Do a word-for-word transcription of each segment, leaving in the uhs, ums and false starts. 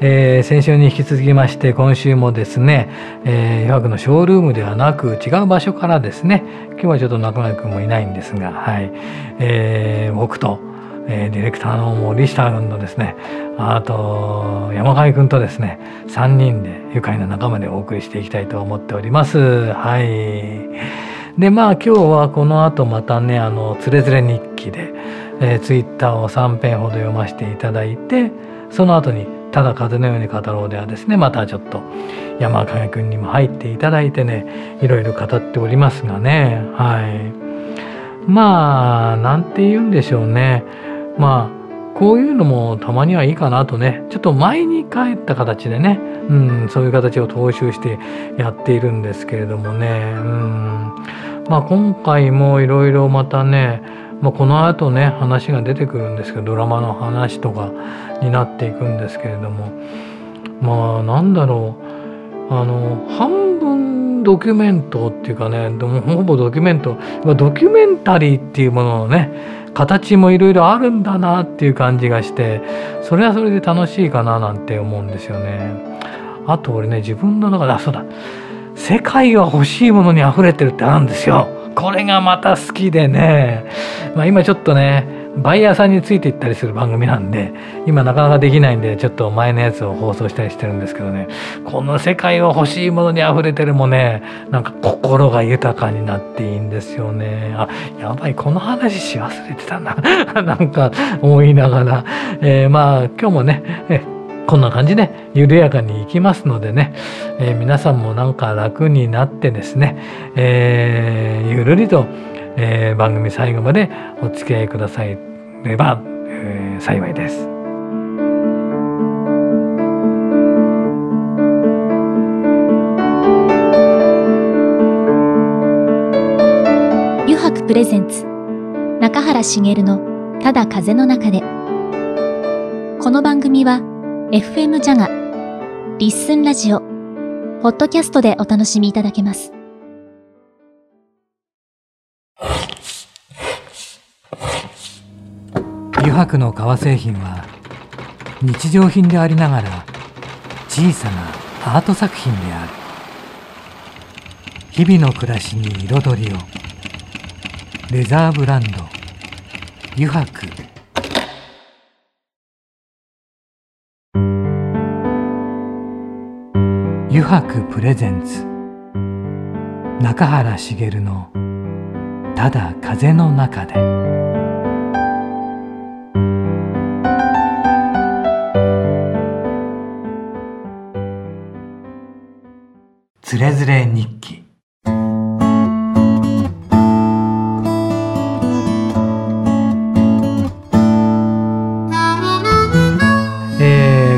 えー、先週に引き続きまして、今週もですね、えー、湯泊のショールームではなく違う場所からですね、今日はちょっと中村君もいないんですが、はいえー、僕と、えー、ディレクターの森下君とですね、あと山上君とですね、さんにんで愉快な仲間でお送りしていきたいと思っております。はいでまあ今日はこの後またね、あのつれづれ日記でえー、ツイッターをさんぺんほど読ませていただいて、その後にただ風のように語ろうではですね、またちょっと山上くんにも入っていただいてね、いろいろ語っておりますがね、はいまあなんて言うんでしょうね、まあこういうのもたまにはいいかなとね、ちょっと前に帰った形でね、うん、そういう形を踏襲してやっているんですけれどもね、うんまあ今回もいろいろまたね、まあ、この後ね話が出てくるんですけど、ドラマの話とかになっていくんですけれども、まあなんだろう、あの半分ドキュメントっていうかね、ほぼドキュメント、ドキュメンタリーっていうもののね形もいろいろあるんだなっていう感じがして、それはそれで楽しいかななんて思うんですよね。あと俺ね、自分の中で、あそうだ、世界は欲しいものにあふれてるってあるんですよ。これがまた好きでね、まあ、今ちょっとねバイヤーさんについていったりする番組なんで、今なかなかできないんで、ちょっと前のやつを放送したりしてるんですけどね、この世界は欲しいものにあふれてるもね、なんか心が豊かになっていいんですよね。あやばい、この話し忘れてたななんか思いながら、えー、まあ今日もね、えーこんな感じで緩やかにいきますのでね、えー、皆さんもなんか楽になってですね、えー、ゆるりと、えー、番組最後までお付き合いくださいれば、えー、幸いです。湯泊プレゼンツ、中原茂のただ風の中で。この番組はエフエム ジャガ、リッスンラジオ、ポッドキャストでお楽しみいただけます。湯泊の革製品は日常品でありながら小さなアート作品である。日々の暮らしに彩りを。レザーブランド湯泊。湯泊プレゼンツ、中原茂のただ風の中で。つれづれ日記。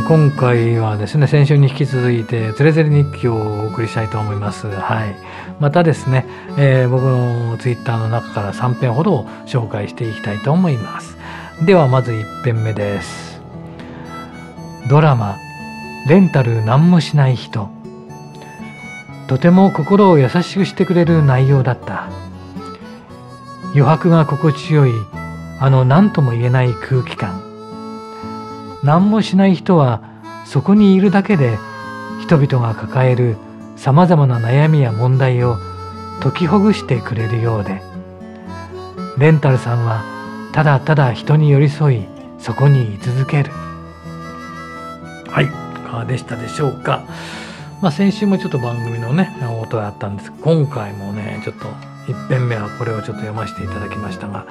今回はですね、先週に引き続いてつれづれ日記をお送りしたいと思います。はい、またですね、えー、僕のツイッターの中からさんぺんほどを紹介していきたいと思います。ではまずいっぺんめです。ドラマレンタル何もしない人。とても心を優しくしてくれる内容だった。余白が心地よい、あの何とも言えない空気感。何もしない人はそこにいるだけで人々が抱えるさまざまな悩みや問題を解きほぐしてくれるようで、レンタルさんはただただ人に寄り添い、そこに居続ける。はい、いかがでしたでしょうか。まあ、先週もちょっと番組のね音があったんですが、今回もねちょっといっぺんめはこれをちょっと読ませていただきましたが、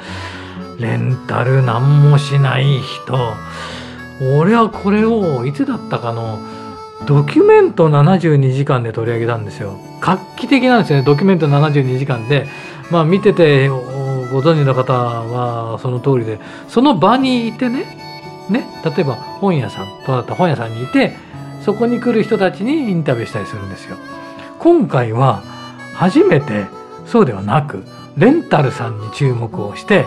レンタル何もしない人。俺はこれをいつだったかのドキュメントななじゅうにじかんで取り上げたんですよ。画期的なんですよね、ドキュメントななじゅうにじかんで。まあ見ててご存知の方はその通りで、その場にいてね、ね例えば本屋さんとだったら本屋さんにいて、そこに来る人たちにインタビューしたりするんですよ。今回は初めてそうではなく、レンタルさんに注目をして、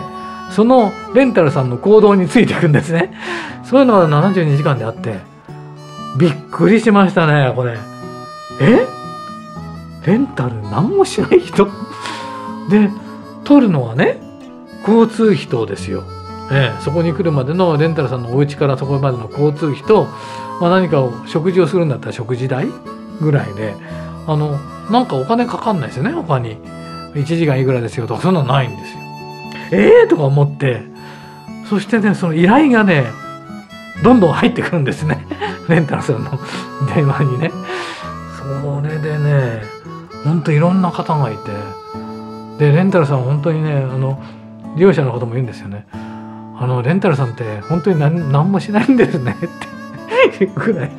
そのレンタルさんの行動についていくんですね。そういうのはななじゅうにじかんであって、びっくりしましたね。これえレンタル何もしない人で取るのはね、交通費とですよ、ええ、そこに来るまでのレンタルさんのお家からそこまでの交通費と、まあ、何かを食事をするんだったら食事代ぐらいで、あのなんかお金かかんないですよね。他にいちじかんいくらですよとかそんなのないんですよ。ええー、とか思って、そしてね、その依頼がねどんどん入ってくるんですねレンタルさんの電話にね。それでね、ほんといろんな方がいて、でレンタルさんは本当にね、あの利用者のことも言うんですよね。あのレンタルさんって本当に 何, 何もしないんですねっていうくらい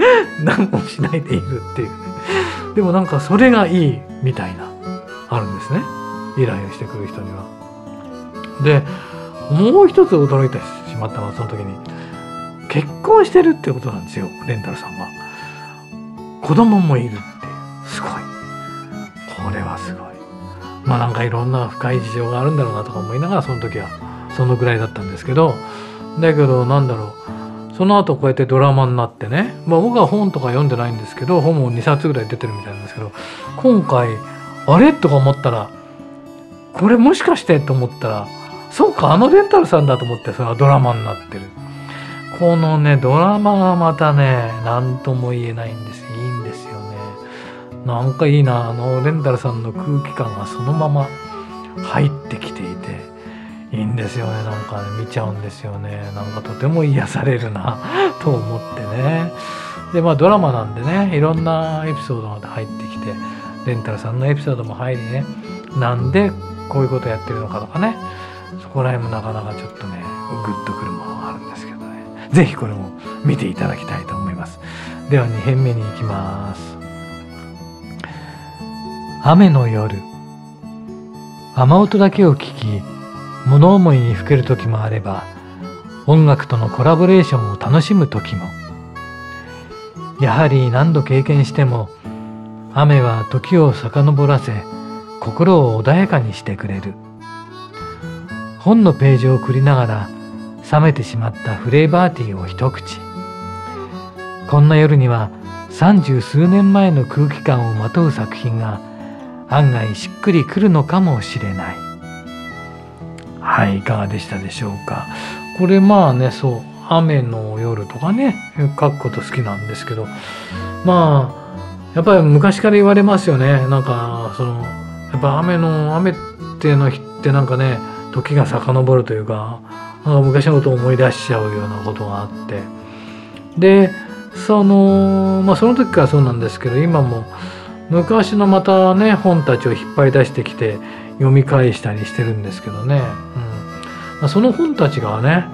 何もしないでいるっていう、ね、でもなんかそれがいいみたいなあるんですね、依頼をしてくる人には。でもう一つ驚いてしまったのは、その時に結婚してるってことなんですよ。レンタルさんは子供もいるっていう、すごい、これはすごい。まあなんかいろんな深い事情があるんだろうなとか思いながら、その時はそのぐらいだったんですけど、だけどなんだろう、その後こうやってドラマになってね、まあ僕は本とか読んでないんですけど、本もにさつぐらい出てるみたいなんですけど、今回あれとか思ったら、これもしかしてと思ったら、そうか、あのレンタルさんだと思って、それはドラマになってる。このねドラマがまたね、何とも言えないんです。いいんですよね。なんかいいな、あのレンタルさんの空気感がそのまま入ってきていていいんですよね。なんかね見ちゃうんですよね。なんかとても癒されるなと思ってね。でまあドラマなんでね、いろんなエピソードが入ってきて、レンタルさんのエピソードも入りね、なんでこういうことやってるのかとかね、そこら辺もなかなかちょっとねグッとくるものがあるんですけどね、是非これも見ていただきたいと思います。ではにへんめに行きます。雨の夜、雨音だけを聞き物思いにふける時もあれば、音楽とのコラボレーションを楽しむ時も。やはり何度経験しても、雨は時を遡らせ心を穏やかにしてくれる。本のページを繰りながら冷めてしまったフレーバーティーを一口。こんな夜には三十数年前の空気感をまとう作品が案外しっくりくるのかもしれない。はい、いかがでしたでしょうか。これまあね、そう「雨の夜」とかね書くこと好きなんですけど、まあやっぱり昔から言われますよね。なんかそのやっぱ雨の雨っていうのってなんかね、時が遡るというか、なんか昔のことを思い出しちゃうようなことがあって、でそのまあその時からそうなんですけど、今も昔のまたね本たちを引っ張り出してきて読み返したりしてるんですけどね、うん、その本たちがね、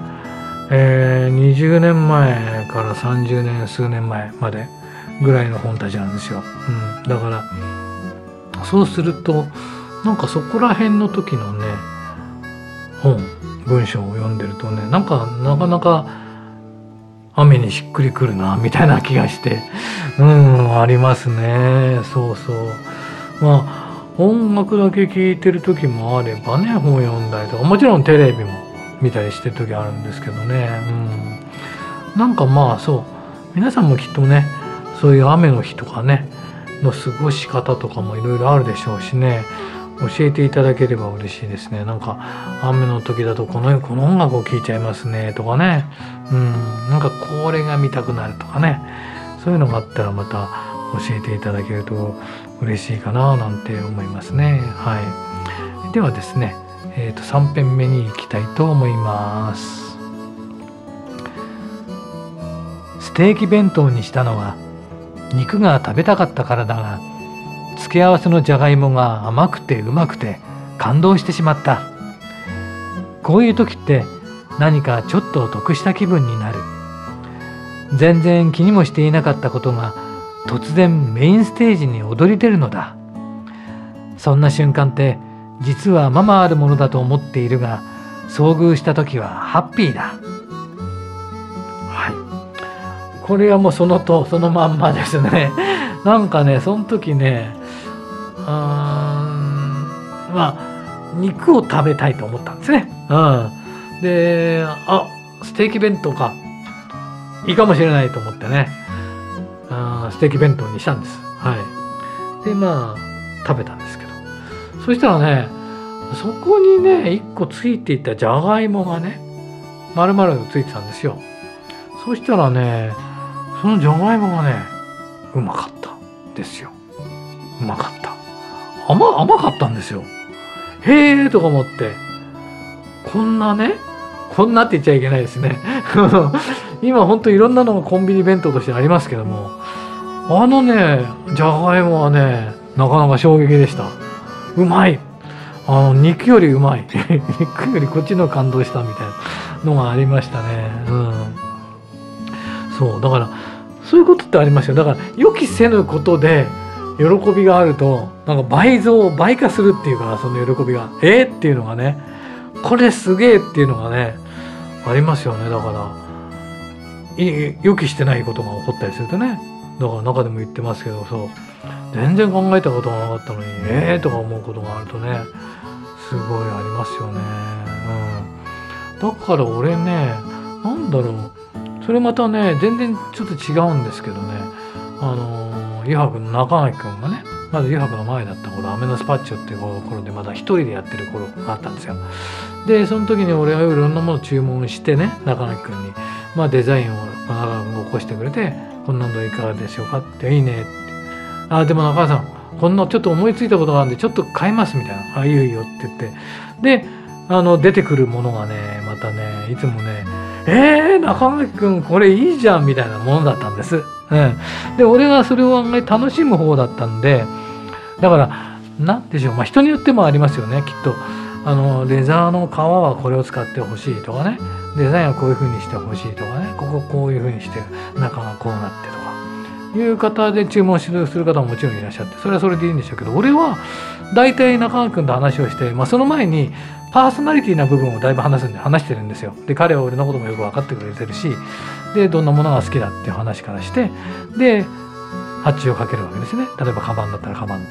えー、にじゅうねんまえからさんじゅうねん数年前までぐらいの本たちなんですよ、うん、だからそうするとなんかそこら辺の時のね本文章を読んでるとね、なんかなかなか雨にしっくりくるなみたいな気がしてうんありますね。そうそう、まあ音楽だけ聴いてる時もあればね、本読んだりとか、もちろんテレビも見たりしてる時あるんですけどね、うん、なんかまあそう皆さんもきっとね、そういう雨の日とかねの過ごし方とかもいろいろあるでしょうしね、教えていただければ嬉しいですね。なんか雨の時だとこのこの音楽を聴いちゃいますねとかね、うん、なんかこれが見たくなるとかね、そういうのがあったらまた教えていただけると嬉しいかななんて思いますね。はい、ではですね、えーとさんぺんめに行きたいと思います。ステーキ弁当にしたのは肉が食べたかったからだが、付け合わせのじゃがいもが甘くてうまくて感動してしまった。こういう時って何かちょっと得した気分になる。全然気にもしていなかったことが突然メインステージに躍り出るのだ。そんな瞬間って実はままあるものだと思っているが、遭遇した時はハッピーだ。はい、これはもうそのとそのまんまですねなんかねその時ね、うーんまあ肉を食べたいと思ったんですね。うん、で、あ、ステーキ弁当か、いいかもしれないと思ってね、あ、ステーキ弁当にしたんです。はい。で、まあ食べたんですけど、そしたらね、そこにねいっこついていたじゃがいもがね丸々ついてたんですよ。そしたらね、そのじゃがいもがねうまかったですよ。うまかった。甘、甘かったんですよ。へーとか思って、こんなね、こんなって言っちゃいけないですね今ほんといろんなのがコンビニ弁当としてありますけども、あのねじゃがいもはねなかなか衝撃でした。うまい、あの肉よりうまい肉よりこっちの感動したみたいなのがありましたね。うん、そうだからそういうことってありますよ。だから予期せぬことで喜びがあると、なんか倍増倍化するっていうか、その喜びがえー、っていうのがね、これすげえっていうのがねありますよね。だからい予期してないことが起こったりするとね、だから中でも言ってますけど、そう全然考えたことがなかったのにえー、とか思うことがあるとね、すごいありますよね。うん、だから俺ね、なんだろう、それまたね全然ちょっと違うんですけどね、あのーユハ君の中垣君がね、まずユハ君の前だった頃、アメノスパッチョっていう頃でまだ一人でやってる頃があったんですよ。でその時に俺はいろんなものを注文してね、中垣君に、まあ、デザインを中垣君が起こしてくれて、こんなのいかがでしょうかって、いいねって、あでも中垣さんこんなちょっと思いついたことがあるんでちょっと買いますみたいな、あいいよいいよって言って、であの出てくるものがねまたねいつもね、えー、中垣君これいいじゃんみたいなものだったんです。うん、で俺はそれを案外楽しむ方だったんで、だから何でしょう、まあ、人によってもありますよね、きっと。あのレザーの皮はこれを使ってほしいとかね、デザインはこういう風にしてほしいとかね、こここういう風にして中がこうなってとかいう方で注文する方ももちろんいらっしゃって、それはそれでいいんでしょうけど、俺は大体中川君と話をして、まあ、その前にパーソナリティな部分をだいぶ話すんで話してるんですよ。で彼は俺のこともよく分かってくれてるし、でどんなものが好きだっていう話からして、で発注をかけるわけですね。例えばカバンだったらカバンで、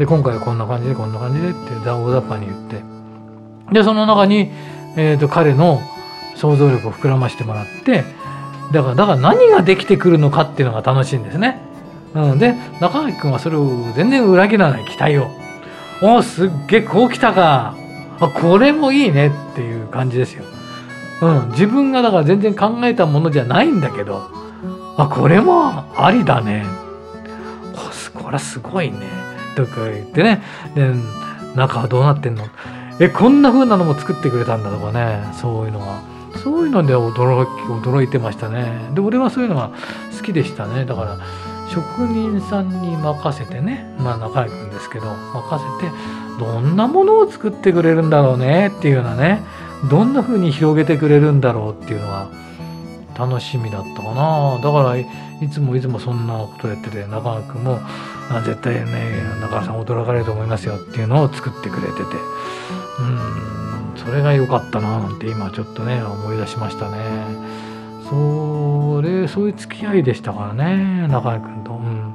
で今回はこんな感じでこんな感じでって大雑把に言って、でその中に、えー、と彼の想像力を膨らましてもらって、だからだから何ができてくるのかっていうのが楽しいんですね。うん、で中垣君はそれを全然裏切らない、期待を、おーすっげえこう来たか、あこれもいいねっていう感じですよ。うん、自分がだから全然考えたものじゃないんだけど、あこれもありだね、これすごいねとか言ってね、で中はどうなってんの、えこんな風なのも作ってくれたんだとかね、そういうのがそういうので驚き驚いてましたね。で俺はそういうのが好きでしたね。だから職人さんに任せてね、まあ中井君ですけど任せて、どんなものを作ってくれるんだろうねっていうようなね、どんな風に広げてくれるんだろうっていうのが楽しみだったかな。だからいつもいつもそんなことやってて、中垣君も絶対ね中垣さん驚かれると思いますよっていうのを作ってくれてて、うんそれが良かったななんて今ちょっとね思い出しましたね。それそういう付き合いでしたからね中垣君と。うん、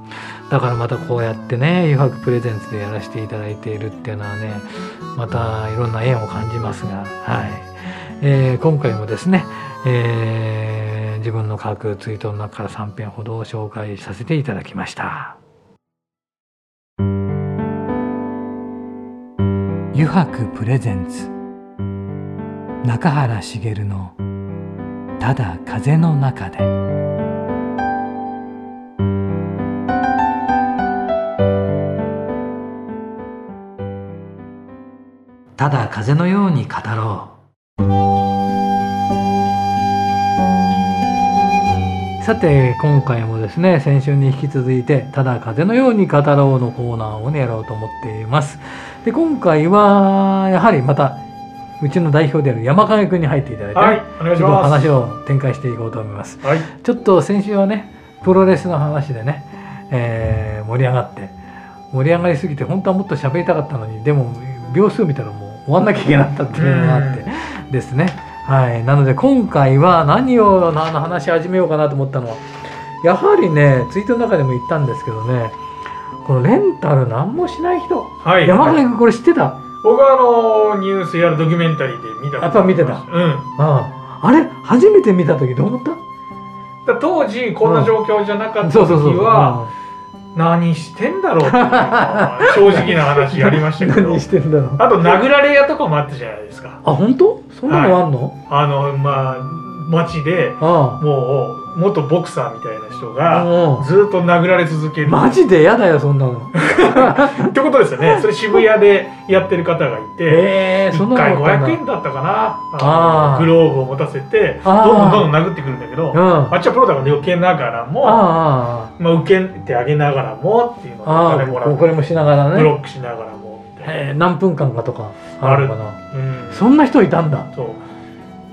だからまたこうやってね余白プレゼンツでやらせていただいているっていうのはね、またいろんな縁を感じますが、はい、えー、今回もですね、えー、自分の書くツイートの中からさんぺんほどを紹介させていただきました。余白プレゼンツ中原茂の「ただ風の中で」。ただ風のように語ろう。さて今回もですね、先週に引き続いてただ風のように語ろうのコーナーをねやろうと思っています。で今回はやはりまたうちの代表である山影君に入っていただいて、はい、お願いします。ちょっと話を展開していこうと思います。はい、ちょっと先週はねプロレスの話でね、えー、盛り上がって盛り上がりすぎて、本当はもっと喋りたかったのに、でも秒数見たらもう終わんなきゃいけなかったっていうのがあってですね、はい、なので今回は何を何の話し始めようかなと思ったのは、やはりねツイートの中でも言ったんですけどね、このレンタル何もしない人、はい、山上君これ知ってた？僕はあのニュースやドキュメンタリーで見たことあります。やっぱ見てた。うん。ああ、あれ初めて見た時どう思った？だ当時こんな状況じゃなかった時は何してんだろうっていう正直な話やりましたけど。何してんだろう。あと殴られ屋とかもあったじゃないですか。あ、本当？そんなのあんの？はい、あのまあ。街でもう元ボクサーみたいな人がずっと殴られ続ける。マジでやだよそんなのってことですよね。それ渋谷でやってる方がいて、いっかいごひゃくえんだったかな、グローブを持たせてどんどんどんどん殴ってくるんだけど、あっちはプロだから避けながらも、まあ受けてあげながらもっていうのをお金もらってブロックしながらもみたいな。何分間かとかあるのかな。そんな人いたんだ。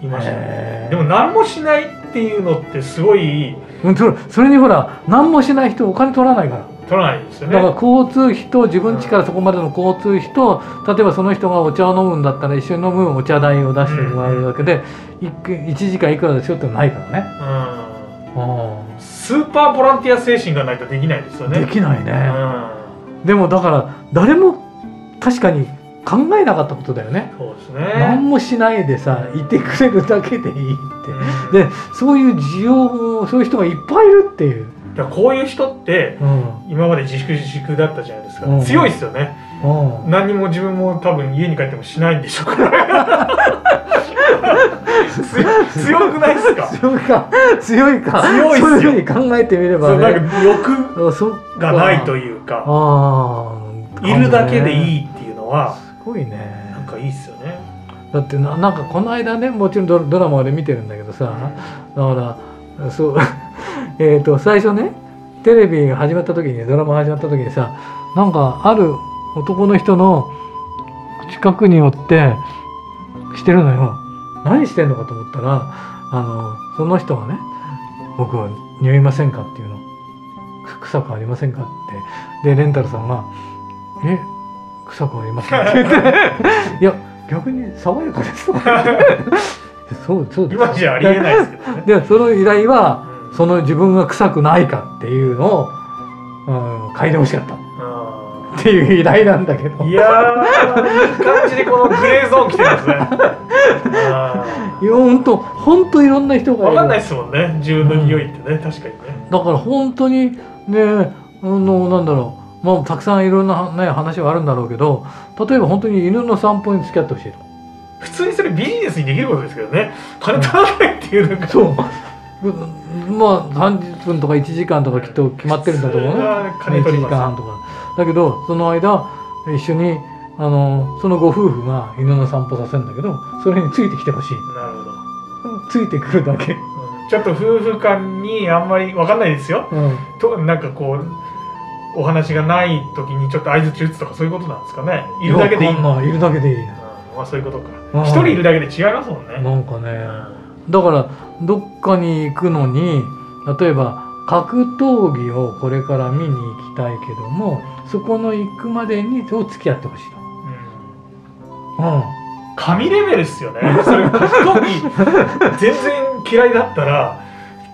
いましたね。でも何もしないっていうのってすごい、うん、それ、それにほら何もしない人お金取らないから。取らないですよね。だから交通費と自分家からそこまでの交通費と、うん、例えばその人がお茶を飲むんだったら一緒に飲むお茶代を出してもらえるだけで、うん、いちじかんいくらでしょってないからね。うん、スーパーボランティア精神がないとできないですよね。できないね、うん、でもだから誰も確かに考えなかったことだよね。そうですね。何もしないでさ、いてくれるだけでいいって、うん、でそういう需要、そういう人がいっぱいいるっていう。だからこういう人って、うん、今まで自粛自粛だったじゃないですか。うん、強いですよね。うん、何も自分も多分家に帰ってもしないんでしょうから。強くないですか？強いか強いか強いですよ。そういうふうに考えてみればね。なんか欲がないというか、いるだけでいいっていうのは。すごいね。なんかいいっすよね。だって な, なんかこの間ね、もちろん ド, ドラマで見てるんだけどさ、うん、だからそうえっと最初ね、テレビが始まった時に、ドラマ始まった時にさ、なんかある男の人の近くに寄ってしてるのよ。何してんのかと思ったら、あのその人がね、僕は匂いませんかっていうの、臭くありませんかって、でレンタルさんがえ。臭くありますねって言って、いや逆に爽やかですとか言ってそうそうです。今じゃありえないですけどね。でその依頼は、うん、その自分が臭くないかっていうのを、うん、嗅いでほしかったっていう依頼なんだけど、いやーいい感じでこのグレーゾーン来てますね。いや本当本当いろんな人がいる。分かんないですもんね、自分の匂いってね、うん、確かにね。だから本当にね、あのなんだろう。まあ、たくさんいろんな、ね、話はあるんだろうけど、例えば本当に犬の散歩に付き合ってほしいと。普通にそれビジネスにできることですけどね。金取らないっていうのが、うん、そうまあさんじゅっぷんとかいちじかんとかきっと決まってるんだと思うね。金取りますいちじかんはんとかだけど、その間一緒にあのそのご夫婦が犬の散歩させるんだけど、それについてきてほしい。なるほど。ついてくるだけ、うん、ちょっと夫婦間にあんまりわかんないですよ、うん、となんかこうお話がない時にちょっと相槌打つとか、そういうことなんですかね。いるだけでいい。いるだけでいい。まあそういうことか。一人いるだけで違いますもんね。なんかね。だからどっかに行くのに、例えば格闘技をこれから見に行きたいけども、そこの行くまでにと付き合ってほしいと。うん。神レベルっすよね。それ格闘技全然嫌いだったら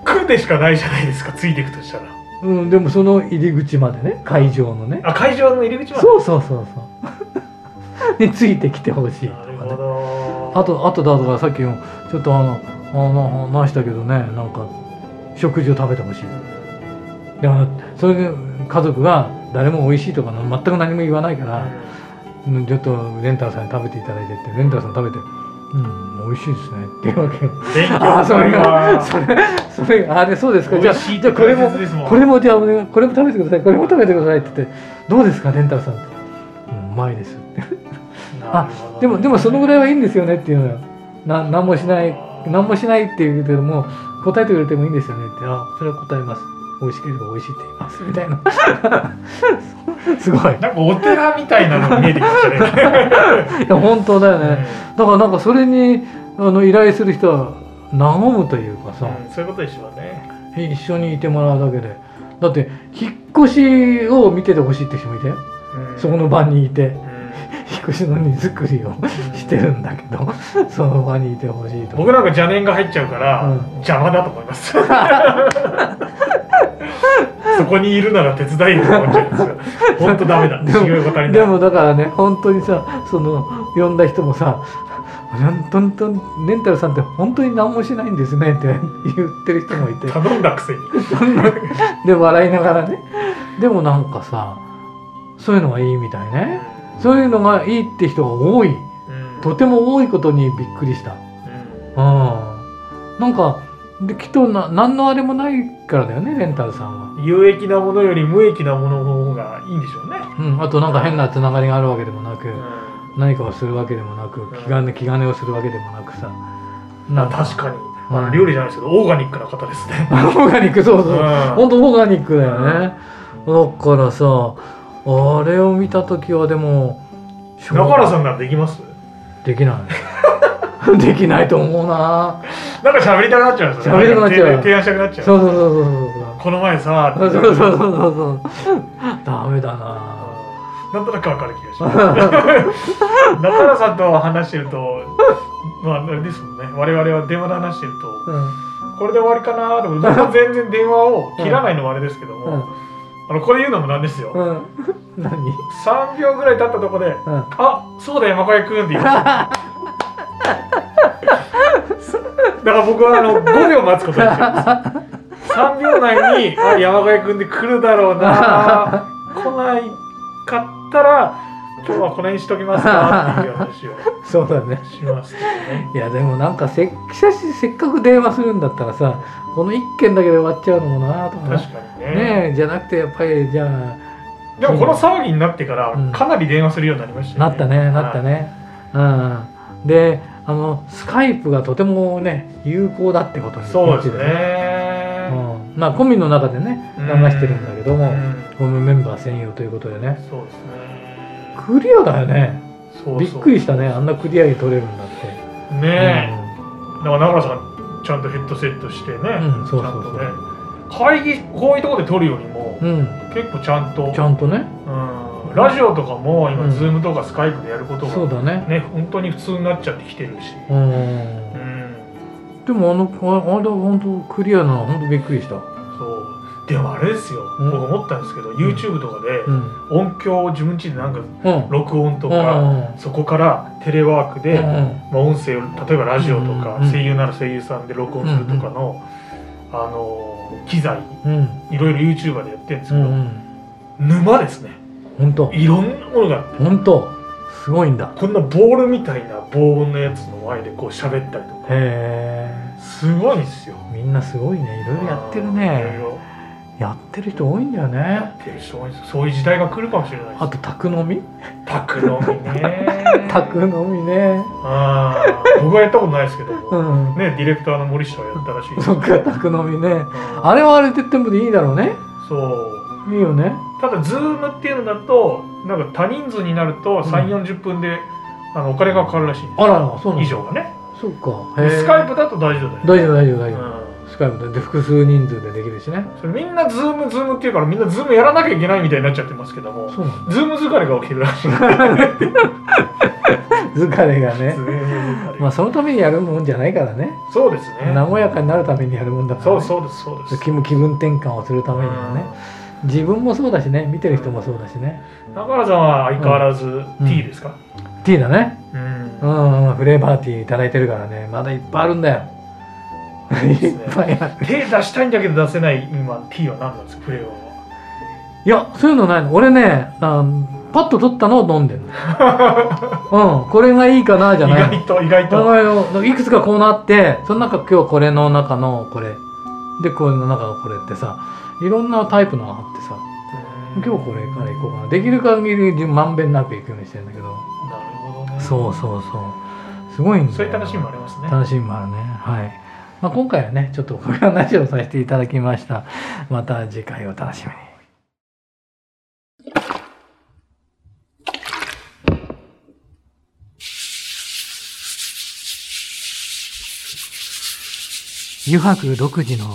食うでしかないじゃないですか。ついていくとしたら。うん、でもその入り口までね、会場のね、あ、会場の入り口まで、そうそうそうそうについてきてほしいとかね。なるほど。あとあとだからさっきもちょっとあのあの話したけどね、なんか食事を食べてほしい。でもそれで家族が誰も美味しいとか全く何も言わないから、うん、ちょっとレンタルさんに食べていただいてって、レンタルさん食べて、うん。美味しいですねっていうわけよ。ああ、それがそれそれあれそうですか。じゃあじゃあこれもこれもじゃあお願い、これも食べてください、これも食べてくださいって言って、どうですかレンタルさんって、うん、うまいですってあ、でもでもそのぐらいはいいんですよねっていうのよ。な何もしない何もしないっていうけども、答えてくれてもいいんですよねって、あ、それは答えます。美味しければ美味しいって言いますみたいなすごいなんかお寺みたいなのが見えてきましたねいや本当だよね、うん、だからなんかそれにあの依頼する人は和むというかさ、うん、そういうことでしょうね。一緒にいてもらうだけで、だって引っ越しを見ててほしいって人もいて、うん、そこの場にいて、うん、引っ越しの荷造りをしてるんだけど、うん、その場にいてほしいと。僕なんか邪念が入っちゃうから、うん、邪魔だと思いますそこにいるなら手伝いって思っちゃうんですよ。本当ダメだ。でもだからね、本当にさ、その呼んだ人もさ、とんとんレンタルさんって本当に何もしないんですねって言ってる人もいて、頼んだくせにで笑いながらね。でもなんかさ、そういうのがいいみたいね。そういうのがいいって人が多い、うん、とても多いことにびっくりした。うん、なんかできっとな何のあれもないからだよね、レンタルさんは。有益なものより無益なものの方がいいんでしょうね。うん、あとなんか変なつながりがあるわけでもなく、うん、何かをするわけでもなく、気兼ね気兼ねをするわけでもなくさ。な確かに、うん、あの料理じゃないですけどオーガニックな方ですね。オーガニック、そうそう、うん、本当オーガニックだよね。うん、だからさ、あれを見た時はでも中原さんならできます？できないできないと思うな。なんか喋りたくなっちゃう。喋りたくなっちゃう。提案したくなっちゃう。そうそうそうそう。この前さ。そうそうそうそう。ダメだな。なんとなくわかる気がします。中原さんと話してると、まああれですもんね。我々は電話で話してると、これで終わりかな。でも全然電話を切らないのはあれですけども。あのこれ言うのもなんですよ。うん、何 ？さん 秒ぐらい経ったとこで、うん、あ、そうだよ山小屋くんって言う。だから僕はあのご びょう待つことにしてます。さん びょう内にあ山小屋くんで来るだろうな。来ないかったら今日はこれにしときますかっていう話を。そうだね。しますね。いやでもなんかせっかしせっかく電話するんだったらさ、このいっけんだけで終わっちゃうのもなと思う。確かに。ねえ、じゃなくてやっぱりじゃあでもこの騒ぎになってからかなり電話するようになりましたね。なったね、なったね。うん、であのスカイプがとてもね有効だってことに。そうですね。うん、まあコミの中でね流してるんだけども、コミメンバー専用ということでね。そうですね。クリアだよね。びっくりしたね、あんなクリアに取れるんだって。ねえ。だから中原さんちゃんとヘッドセットしてね。うん、そうそうそう。会議こういうところで撮るよりも、うん、結構ちゃんとちゃんとね、うん、ラジオとかも今 ズーム とか スカイプ でやることが、うん、そうだね、ね、本当に普通になっちゃってきてるし、うん、うん、でもあのあれ本当クリアなの本当びっくりした。そうでもあれですよ、うん、僕思ったんですけど ユーチューブ とかで音響を自分家でなんか録音とか、そこからテレワークで、うん、まあ音声を例えばラジオとか、うん、声優なら声優さんで録音するとかの、うん、あの機材、いろいろ ユーチューバー でやってるんですけど、沼ですね。本当。いろんなものがあって。本当。すごいんだ。こんなボールみたいな棒のやつの前でこう喋ったりとか。へえ。すごいですよ。みんなすごいね。いろいろやってるね。いろいろ。やってる人多いんだよね。やってる人多いです。そういう時代が来るかもしれない。あと宅飲み？宅飲みね。宅飲みね。ああ。僕はやったことないですけども。ね、ディレクターの森下はやったらしい。そっか、宅飲みね。あれはあれで全部でいいだろうね。そう。いいよね。ただズームっていうのだと、なんか多人数になるとさんじゅう、よんじゅっぷんであのお金がかかるらしい。あら、そうなん。以上がね。そっか。スカイプ だと大丈夫だよ。大丈夫大丈夫大丈夫。で複数人数でできるしね。それみんなズームズームっていうから、みんなズームやらなきゃいけないみたいになっちゃってますけども、ズーム疲れが起きるらしい。疲れがね。まあそのためにやるもんじゃないからね。そうですね。和やかになるためにやるもんだから、ね。そうそうですそうです。気分転換をするためにはね。自分もそうだしね、見てる人もそうだしね。中原さんは相変わらずティーですか？ティーだね。うんうん、フレーバーティーいただいてるからね、まだいっぱいあるんだよ。いっぱいあって手出したいんだけど出せない今 ティー は何なんですか？プレーは。いやそういうのないの。俺ねあパッと取ったのを飲んでる。うんこれがいいかなじゃない。意外と意外といくつかこうなって、その中今日はこれの中のこれでこれの中のこれってさ、いろんなタイプのがあってさ、今日これからいこうかな、できる限りまんべんなくいくようにしてるんだけど。なるほどね。そうそうそう、すごいんだよ。そういう楽しみもありますね。楽しみもあるね。はい、まあ今回はね、ちょっとこういう話をさせていただきました。また次回お楽しみに。湯泊独自の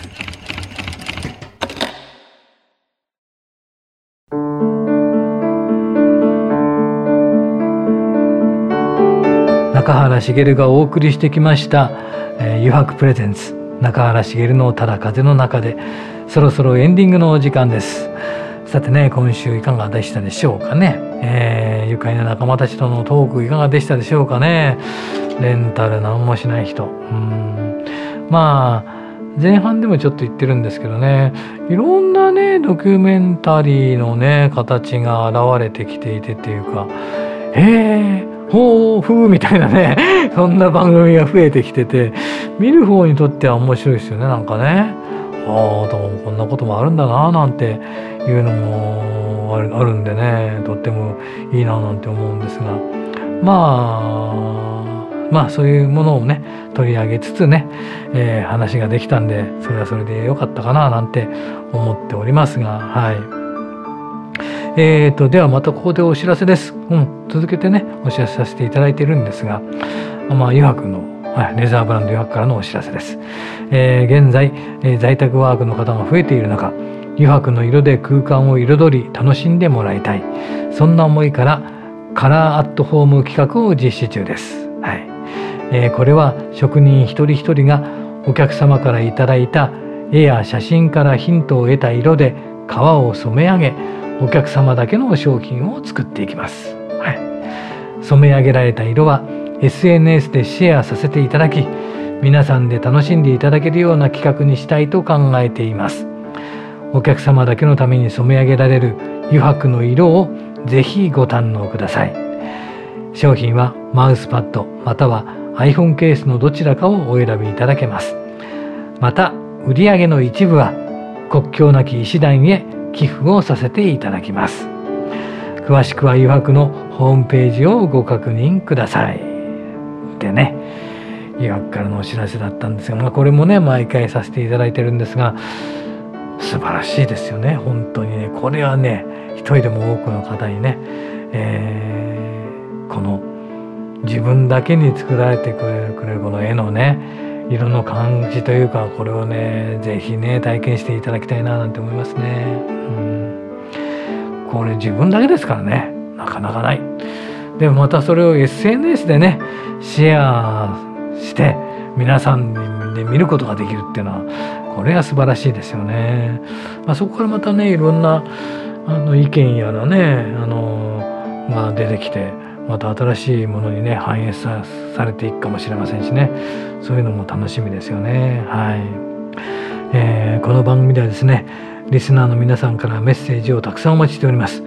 中原茂がお送りしてきました、えー、油白プレゼンツ中原茂のただ風の中で、そろそろエンディングのお時間です。さてね、今週いかがでしたでしょうかね、えー、愉快な仲間たちとのトークいかがでしたでしょうかね。レンタル何もしない人、うーんまあ前半でもちょっと言ってるんですけどね、いろんなねドキュメンタリーのね形が現れてきていてっていうか、へーほうふうみたいなねそんな番組が増えてきてて、見る方にとっては面白いですよね。なんかね、ああでもこんなこともあるんだななんていうのもあ る, あるんでね、とってもいいななんて思うんですが、まあまあそういうものをね取り上げつつね、えー、話ができたんで、それはそれで良かったかななんて思っておりますが、はい。えーと、ではまたここでお知らせです。うん、続けてねお知らせさせていただいているんですが、まあ、油白の、はい、レザーブランド油白からのお知らせです。えー、現在、えー、在宅ワークの方が増えている中、油白の色で空間を彩り楽しんでもらいたい、そんな思いからカラーアットホーム企画を実施中です。はい、えー、これは職人一人一人がお客様からいただいた絵や写真からヒントを得た色で革を染め上げ、お客様だけの商品を作っていきます、はい、染め上げられた色は エスエヌエス でシェアさせていただき、皆さんで楽しんでいただけるような企画にしたいと考えています。お客様だけのために染め上げられる油白の色をぜひご堪能ください。商品はマウスパッドまたは iPhone ケースのどちらかをお選びいただけます。また売上の一部は国境なき医師団へ寄付をさせていただきます。詳しくは油白のホームページをご確認ください。でね、油白からのお知らせだったんですが、まあ、これもね毎回させていただいてるんですが、素晴らしいですよね本当にね。これはね一人でも多くの方にね、えー、この自分だけに作られてくれる、くれるこの絵のね色の感じというか、これをねぜひね体験していただきたいななんて思いますね、うん、これ自分だけですからねなかなかない。でまたそれを エスエヌエス でねシェアして皆さんで見ることができるっていうのはこれが素晴らしいですよね、まあ、そこからまたねいろんなあの意見やらねあのが出てきて、また新しいものにね反映 さ, されていくかもしれませんしね、そういうのも楽しみですよね。はい、えー、この番組ではですねリスナーの皆さんからメッセージをたくさんお待ちしております。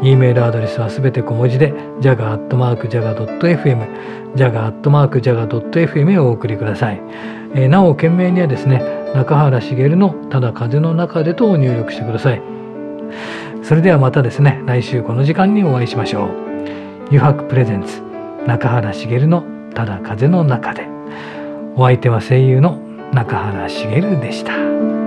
E メールアドレスはすべて小文字で ジャガーアットマークジャガードットエフエム ジャガーアットマークジャガードットエフエム へお送りください、えー、なお件名にはですね中原茂のただ風の中でと入力してください。それではまたですね来週この時間にお会いしましょう。油白プレゼンツ中原茂のただ風の中で、お相手は声優の中原茂でした。